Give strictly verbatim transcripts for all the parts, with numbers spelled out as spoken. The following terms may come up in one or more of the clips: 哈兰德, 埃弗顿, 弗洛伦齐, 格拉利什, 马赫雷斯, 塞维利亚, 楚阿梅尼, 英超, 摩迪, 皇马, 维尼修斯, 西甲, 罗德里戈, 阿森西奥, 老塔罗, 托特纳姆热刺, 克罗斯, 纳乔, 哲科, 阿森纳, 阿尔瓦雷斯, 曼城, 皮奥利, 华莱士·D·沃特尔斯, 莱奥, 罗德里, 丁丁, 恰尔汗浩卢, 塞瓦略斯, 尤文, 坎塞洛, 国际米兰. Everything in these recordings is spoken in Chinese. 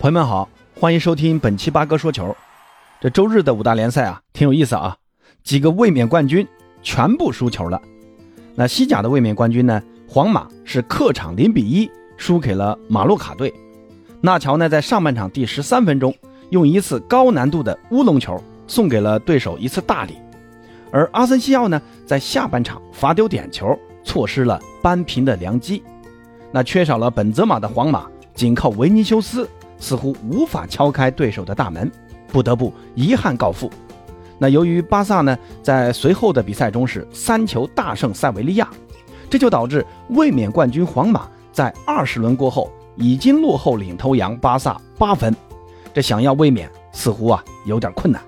朋友们好，欢迎收听本期八哥说球。这周日的五大联赛啊，挺有意思啊，几个卫冕冠军全部输球了。那西甲的卫冕冠军呢，皇马是客场零比一输给了马洛卡队。纳乔呢，在上半场第十三分钟用一次高难度的乌龙球送给了对手一次大礼。而阿森西奥呢，在下半场罚丢点球，错失了扳平的良机。那缺少了本泽马的皇马，仅靠维尼修斯似乎无法敲开对手的大门，不得不遗憾告负。那由于巴萨呢，在随后的比赛中是三球大胜塞维利亚，这就导致卫冕冠军皇马在二十轮过后已经落后领头羊巴萨八分，这想要卫冕似乎啊有点困难。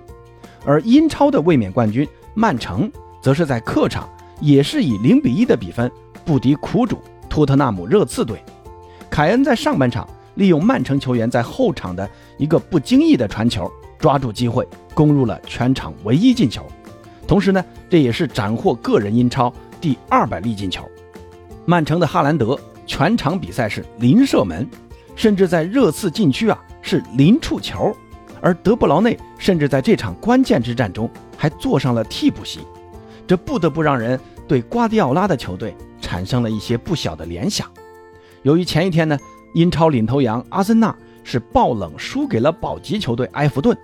而英超的卫冕冠军曼城则是在客场也是以零比一的比分不敌苦主托特纳姆热刺队。凯恩在上半场利用曼城球员在后场的一个不经意的传球，抓住机会攻入了全场唯一进球，同时呢，这也是斩获个人英超第二百粒进球。曼城的哈兰德全场比赛是零射门，甚至在热刺禁区啊是零触球，而德布劳内甚至在这场关键之战中还坐上了替补席，这不得不让人对瓜迪奥拉的球队产生了一些不小的联想。由于前一天呢，英超领头羊阿森纳是爆冷输给了保级球队埃弗顿，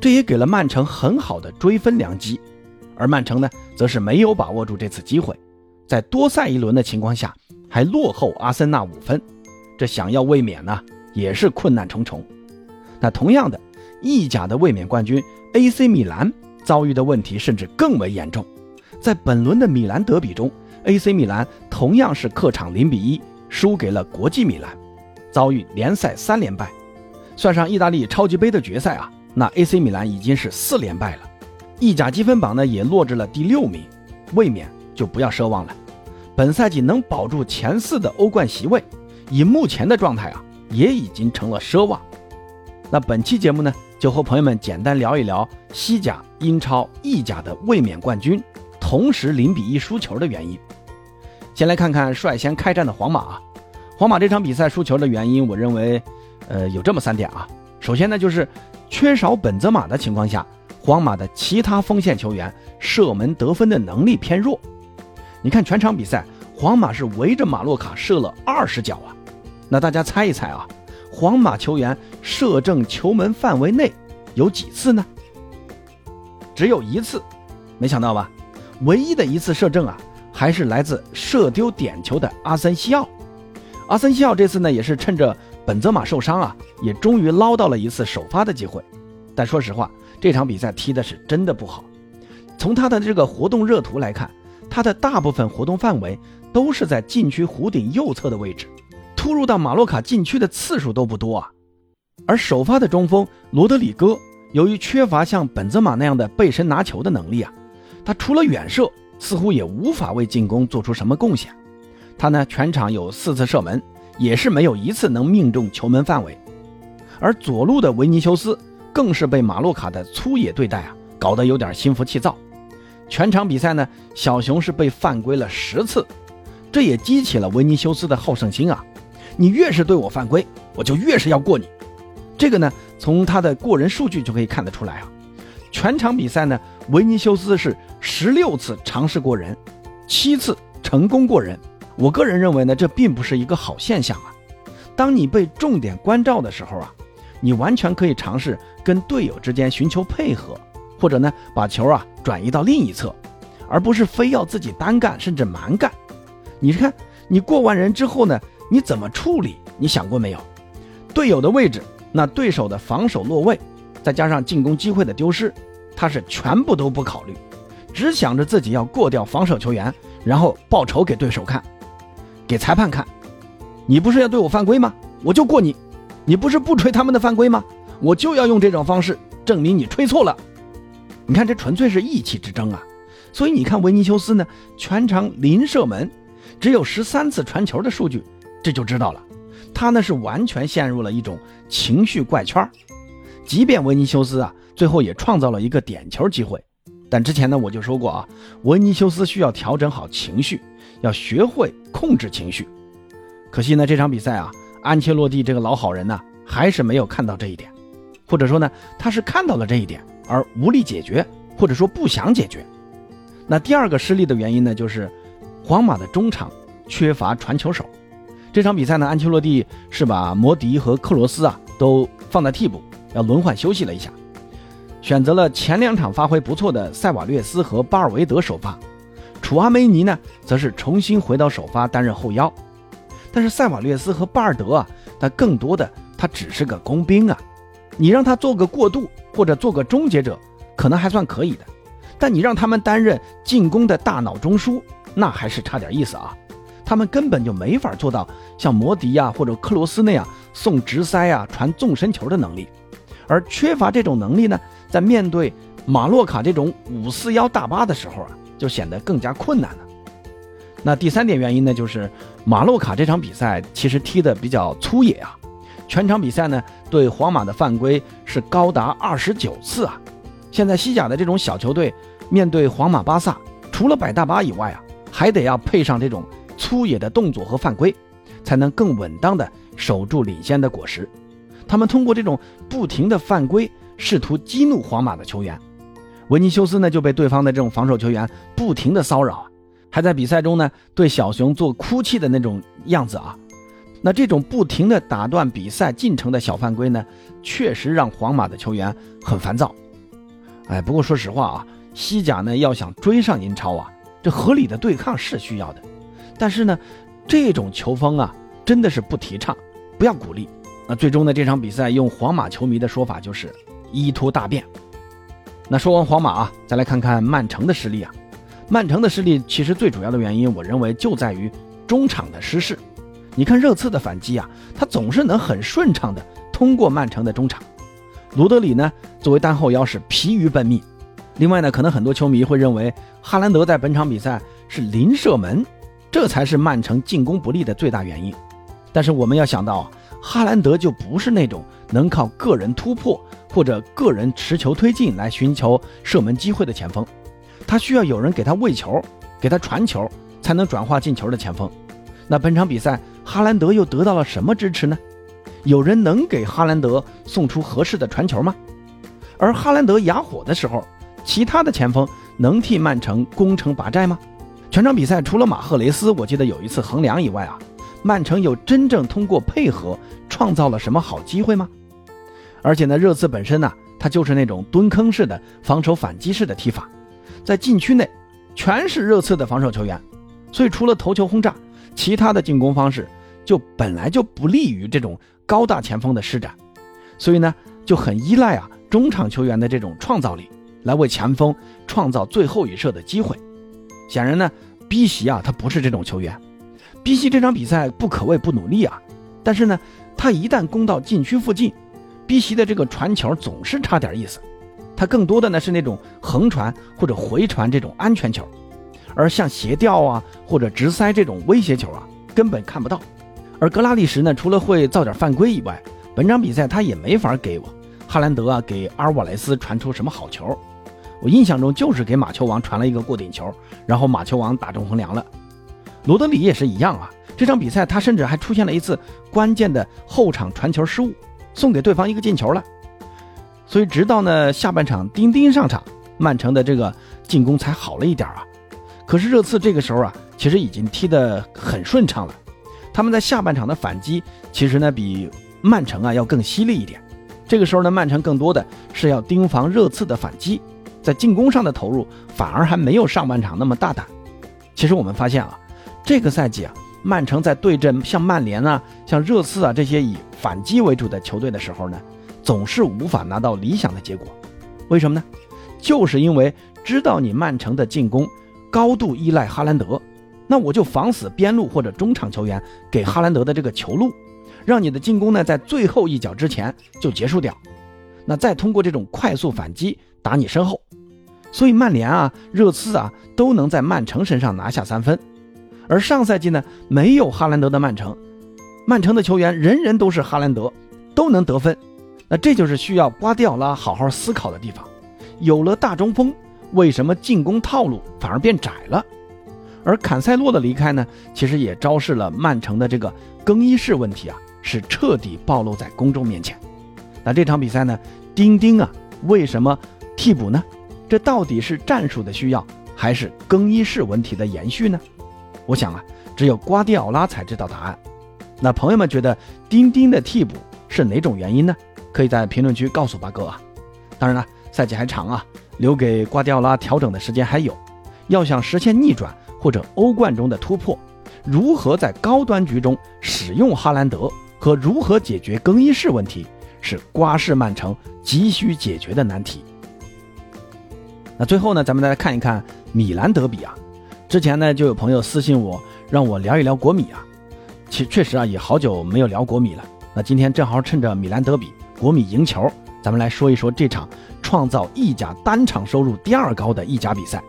这也给了曼城很好的追分良机。而曼城呢，则是没有把握住这次机会，在多赛一轮的情况下还落后阿森纳五分，这想要卫冕呢、啊、也是困难重重。那同样的，意甲的卫冕冠军 A C 米兰遭遇的问题甚至更为严重。在本轮的米兰德比中， A C 米兰同样是客场零比一输给了国际米兰，遭遇联赛三连败，算上意大利超级杯的决赛啊，那 A C 米兰已经是四连败了。意甲积分榜呢也落至了第六名，卫冕就不要奢望了。本赛季能保住前四的欧冠席位，以目前的状态啊，也已经成了奢望。那本期节目呢，就和朋友们简单聊一聊西甲、英超、意甲的卫冕冠军同时零比一输球的原因。先来看看率先开战的皇马啊。皇马这场比赛输球的原因，我认为呃，有这么三点啊。首先呢，就是缺少本泽马的情况下，皇马的其他锋线球员射门得分的能力偏弱。你看全场比赛，皇马是围着马洛卡射了二十脚啊。那大家猜一猜啊，皇马球员射正球门范围内有几次呢？只有一次，没想到吧？唯一的一次射正啊，还是来自射丢点球的阿森西奥。阿森西奥这次呢，也是趁着本泽马受伤啊，也终于捞到了一次首发的机会。但说实话，这场比赛踢的是真的不好。从他的这个活动热图来看，他的大部分活动范围都是在禁区弧顶右侧的位置，突入到马洛卡禁区的次数都不多啊。而首发的中锋罗德里戈，由于缺乏像本泽马那样的背身拿球的能力啊，他除了远射，似乎也无法为进攻做出什么贡献。他呢，全场有四次射门，也是没有一次能命中球门范围。而左路的维尼修斯更是被马洛卡的粗野对待啊，搞得有点心浮气躁。全场比赛呢，小熊是被犯规了十次，这也激起了维尼修斯的好胜心啊。你越是对我犯规，我就越是要过你。这个呢，从他的过人数据就可以看得出来啊。全场比赛呢，维尼修斯是十六次尝试过人，七次成功过人。我个人认为呢，这并不是一个好现象啊。当你被重点关照的时候啊，你完全可以尝试跟队友之间寻求配合，或者呢把球啊转移到另一侧，而不是非要自己单干甚至蛮干。你看，你过完人之后呢，你怎么处理？你想过没有？队友的位置，那对手的防守落位，再加上进攻机会的丢失，他是全部都不考虑，只想着自己要过掉防守球员，然后报仇给对手看。给裁判看，你不是要对我犯规吗？我就过你。你不是不吹他们的犯规吗？我就要用这种方式证明你吹错了。你看，这纯粹是意气之争啊。所以你看维尼修斯呢，全场零射门，只有十三次传球的数据，这就知道了他呢是完全陷入了一种情绪怪圈。即便维尼修斯啊最后也创造了一个点球机会，但之前呢我就说过啊，维尼修斯需要调整好情绪，要学会控制情绪。可惜呢，这场比赛啊，安切洛蒂这个老好人呢、啊，还是没有看到这一点，或者说呢，他是看到了这一点而无力解决，或者说不想解决。那第二个失利的原因呢，就是皇马的中场缺乏传球手。这场比赛呢，安切洛蒂是把摩迪和克罗斯啊都放在替补，要轮换休息了一下，选择了前两场发挥不错的塞瓦略斯和巴尔维德首发，楚阿梅尼呢则是重新回到首发担任后腰。但是塞瓦略斯和巴尔德啊，他更多的他只是个工兵啊，你让他做个过渡或者做个终结者可能还算可以的，但你让他们担任进攻的大脑中枢，那还是差点意思啊。他们根本就没法做到像摩迪啊或者克罗斯那样送直塞啊传纵深球的能力，而缺乏这种能力呢，在面对马洛卡这种五四幺大巴的时候啊，就显得更加困难了。那第三点原因呢，就是马洛卡这场比赛其实踢得比较粗野啊，全场比赛呢对皇马的犯规是高达二十九次啊。现在西甲的这种小球队面对皇马巴萨，除了摆大巴以外啊，还得要配上这种粗野的动作和犯规，才能更稳当的守住领先的果实。他们通过这种不停的犯规试图激怒皇马的球员，维尼修斯呢就被对方的这种防守球员不停的骚扰，还在比赛中呢对小熊做哭泣的那种样子啊。那这种不停的打断比赛进程的小犯规呢，确实让皇马的球员很烦躁。哎，不过说实话啊，西甲呢要想追上英超啊，这合理的对抗是需要的，但是呢这种球风啊真的是不提倡，不要鼓励。那最终呢，这场比赛用皇马球迷的说法就是一拖大变。那说完皇马啊，再来看看曼城的失利啊。曼城的失利其实最主要的原因，我认为就在于中场的失势。你看热刺的反击啊，他总是能很顺畅的通过曼城的中场。罗德里呢作为单后腰是疲于奔命。另外呢，可能很多球迷会认为哈兰德在本场比赛是零射门，这才是曼城进攻不利的最大原因。但是我们要想到啊，哈兰德就不是那种能靠个人突破或者个人持球推进来寻求射门机会的前锋，他需要有人给他喂球，给他传球，才能转化进球的前锋。那本场比赛哈兰德又得到了什么支持呢？有人能给哈兰德送出合适的传球吗？而哈兰德哑火的时候，其他的前锋能替曼城攻城拔寨吗？全场比赛除了马赫雷斯我记得有一次横梁以外啊，曼城有真正通过配合创造了什么好机会吗？而且呢，热刺本身呢、啊，它就是那种蹲坑式的防守反击式的踢法，在禁区内全是热刺的防守球员，所以除了头球轰炸，其他的进攻方式就本来就不利于这种高大前锋的施展，所以呢就很依赖啊中场球员的这种创造力来为前锋创造最后一射的机会。显然呢，逼席啊他不是这种球员。逼西这场比赛不可谓不努力啊，但是呢他一旦攻到禁区附近，逼西的这个传球总是差点意思，他更多的呢是那种横传或者回传这种安全球，而像斜吊啊或者直塞这种威胁球啊根本看不到。而格拉利什呢除了会造点犯规以外，本场比赛他也没法给我哈兰德啊给阿尔瓦雷斯传出什么好球，我印象中就是给马球王传了一个过顶球，然后马球王打中横梁了。罗德里也是一样啊，这场比赛他甚至还出现了一次关键的后场传球失误，送给对方一个进球了。所以直到呢下半场丁丁上场，曼城的这个进攻才好了一点啊。可是热刺这个时候啊其实已经踢得很顺畅了，他们在下半场的反击其实呢比曼城啊要更犀利一点。这个时候呢，曼城更多的是要盯防热刺的反击，在进攻上的投入反而还没有上半场那么大胆。其实我们发现啊，这个赛季啊，曼城在对阵像曼联啊、像热刺啊这些以反击为主的球队的时候呢，总是无法拿到理想的结果。为什么呢？就是因为知道你曼城的进攻高度依赖哈兰德，那我就防死边路或者中场球员给哈兰德的这个球路，让你的进攻呢在最后一脚之前就结束掉，那再通过这种快速反击打你身后。所以曼联啊、热刺啊都能在曼城身上拿下三分。而上赛季呢，没有哈兰德的曼城，曼城的球员人人都是哈兰德，都能得分。那这就是需要瓜迪奥拉好好思考的地方。有了大中锋，为什么进攻套路反而变窄了？而坎塞洛的离开呢，其实也昭示了曼城的这个更衣室问题啊，是彻底暴露在公众面前。那这场比赛呢，丁丁啊为什么替补呢？这到底是战术的需要，还是更衣室问题的延续呢？我想啊，只有瓜迪奥拉才知道答案。那朋友们觉得丁丁的替补是哪种原因呢？可以在评论区告诉巴哥啊。当然了，赛季还长啊，留给瓜迪奥拉调整的时间还有。要想实现逆转或者欧冠中的突破，如何在高端局中使用哈兰德和如何解决更衣室问题，是瓜式曼城急需解决的难题。那最后呢，咱们再来看一看米兰德比啊。之前呢就有朋友私信我，让我聊一聊国米啊。其确实啊，也好久没有聊国米了。那今天正好趁着米兰德比国米赢球，咱们来说一说这场创造意甲单场收入第二高的意甲比赛。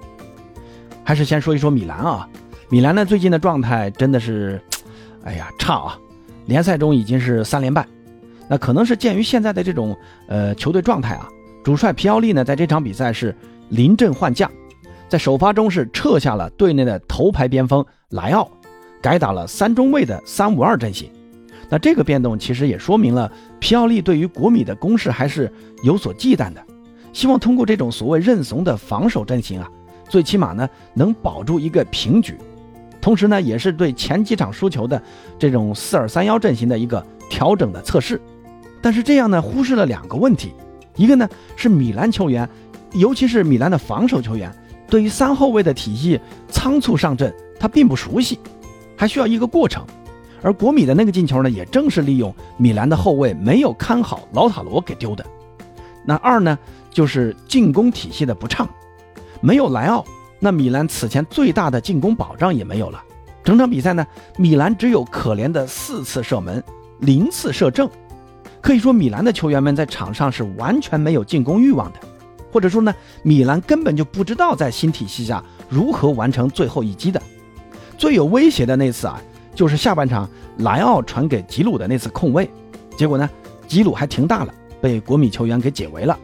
还是先说一说米兰啊。米兰呢最近的状态真的是哎呀差啊，联赛中已经是三连败。那可能是鉴于现在的这种呃球队状态啊，主帅皮奥利呢在这场比赛是临阵换将，在首发中是撤下了队内的头牌边锋莱奥，改打了三中卫的三五二阵型。那这个变动其实也说明了皮奥利对于国米的攻势还是有所忌惮的，希望通过这种所谓认怂的防守阵型啊，最起码呢能保住一个平局，同时呢也是对前几场输球的这种四二三一阵型的一个调整的测试。但是这样呢忽视了两个问题，一个呢是米兰球员，尤其是米兰的防守球员对于三后卫的体系仓促上阵他并不熟悉，还需要一个过程。而国米的那个进球呢也正是利用米兰的后卫没有看好老塔罗给丢的。那二呢就是进攻体系的不畅，没有莱奥，那米兰此前最大的进攻保障也没有了。整场比赛呢，米兰只有可怜的四次射门，零次射正。可以说米兰的球员们在场上是完全没有进攻欲望的，或者说呢，米兰根本就不知道在新体系下如何完成最后一击的。最有威胁的那次啊，就是下半场莱奥传给吉鲁的那次空位，结果呢，吉鲁还停大了，被国米球员给解围了。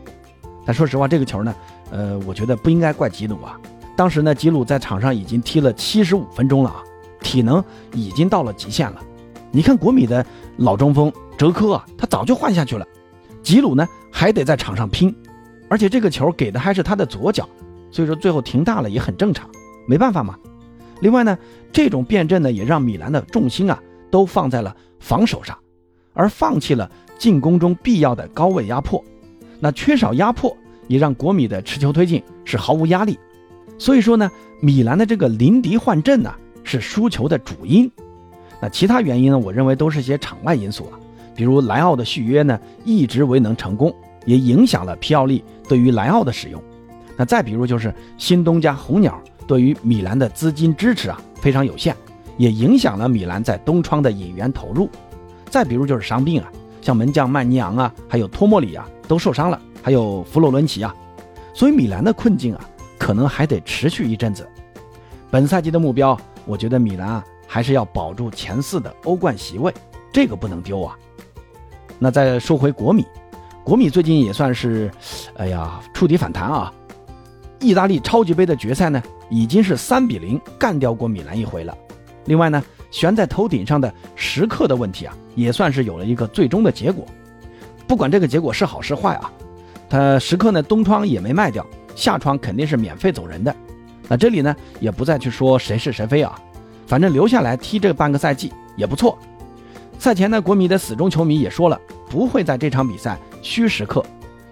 但说实话，这个球呢，呃，我觉得不应该怪吉鲁啊。当时呢，吉鲁在场上已经踢了七十五分钟了啊，体能已经到了极限了。你看国米的老中锋哲科啊，他早就换下去了，吉鲁呢还得在场上拼，而且这个球给的还是他的左脚，所以说最后停大了也很正常，没办法嘛。另外呢，这种变阵呢也让米兰的重心啊都放在了防守上，而放弃了进攻中必要的高位压迫。那缺少压迫也让国米的持球推进是毫无压力。所以说呢，米兰的这个临敌换阵呢、啊、是输球的主因。那其他原因呢，我认为都是些场外因素啊，比如莱奥的续约呢一直未能成功，也影响了皮奥利对于莱奥的使用。那再比如就是新东家红鸟对于米兰的资金支持啊非常有限，也影响了米兰在东窗的引援投入。再比如就是伤病啊，像门将曼尼昂啊，还有托莫里啊都受伤了，还有弗洛伦齐啊，所以米兰的困境啊可能还得持续一阵子。本赛季的目标，我觉得米兰啊还是要保住前四的欧冠席位，这个不能丢啊。那再说回国米，国米最近也算是，哎呀，触底反弹啊。意大利超级杯的决赛呢，已经是三比零干掉过米兰一回了。另外呢，悬在头顶上的时刻的问题啊，也算是有了一个最终的结果。不管这个结果是好是坏啊，他时刻呢东窗也没卖掉。下窗肯定是免费走人的，那这里呢也不再去说谁是谁非啊，反正留下来踢这半个赛季也不错。赛前呢，国米的死忠球迷也说了，不会在这场比赛虚时刻，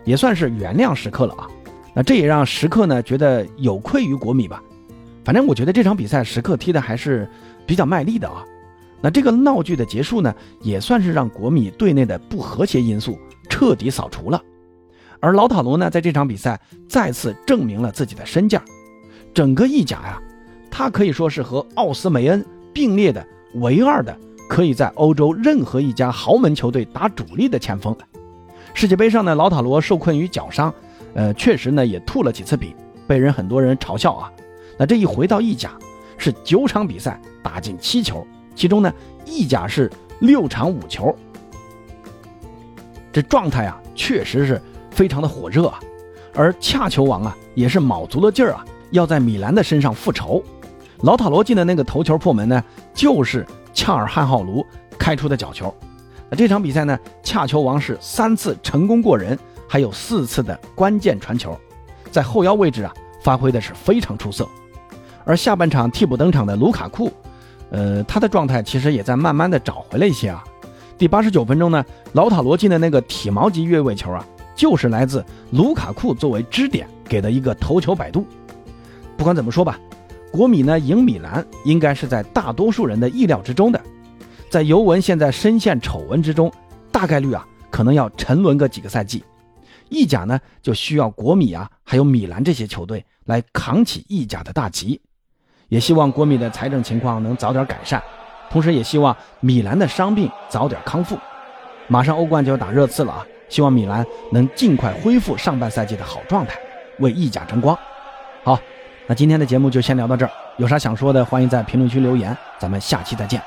也算是原谅时刻了啊。那这也让时刻呢觉得有愧于国米吧。反正我觉得这场比赛时刻踢的还是比较卖力的啊。那这个闹剧的结束呢，也算是让国米队内的不和谐因素彻底扫除了。而老塔罗呢，在这场比赛再次证明了自己的身价。整个意甲呀、啊，他可以说是和奥斯梅恩并列的唯二的可以在欧洲任何一家豪门球队打主力的前锋。世界杯上呢，老塔罗受困于脚伤，呃，确实呢也吐了几次笔，被人很多人嘲笑啊。那这一回到意甲，是九场比赛打进七球，其中呢意甲是六场五球，这状态啊确实是非常的火热啊，而恰球王啊也是卯足了劲儿啊，要在米兰的身上复仇。老塔罗进的那个头球破门呢，就是恰尔汗浩卢开出的角球。那这场比赛呢，恰球王是三次成功过人，还有四次的关键传球，在后腰位置啊发挥的是非常出色。而下半场替补登场的卢卡库，呃，他的状态其实也在慢慢的找回了一些啊。第八十九分钟呢，老塔罗进的那个体毛级越位球啊，就是来自卢卡库作为支点给的一个头球摆渡。不管怎么说吧，国米呢赢米兰应该是在大多数人的意料之中的。在尤文现在深陷丑闻之中，大概率啊可能要沉沦个几个赛季。意甲呢就需要国米啊还有米兰这些球队来扛起意甲的大旗。也希望国米的财政情况能早点改善，同时也希望米兰的伤病早点康复。马上欧冠就要打热刺了啊，希望米兰能尽快恢复上半赛季的好状态，为意甲争光。好，那今天的节目就先聊到这儿，有啥想说的欢迎在评论区留言，咱们下期再见。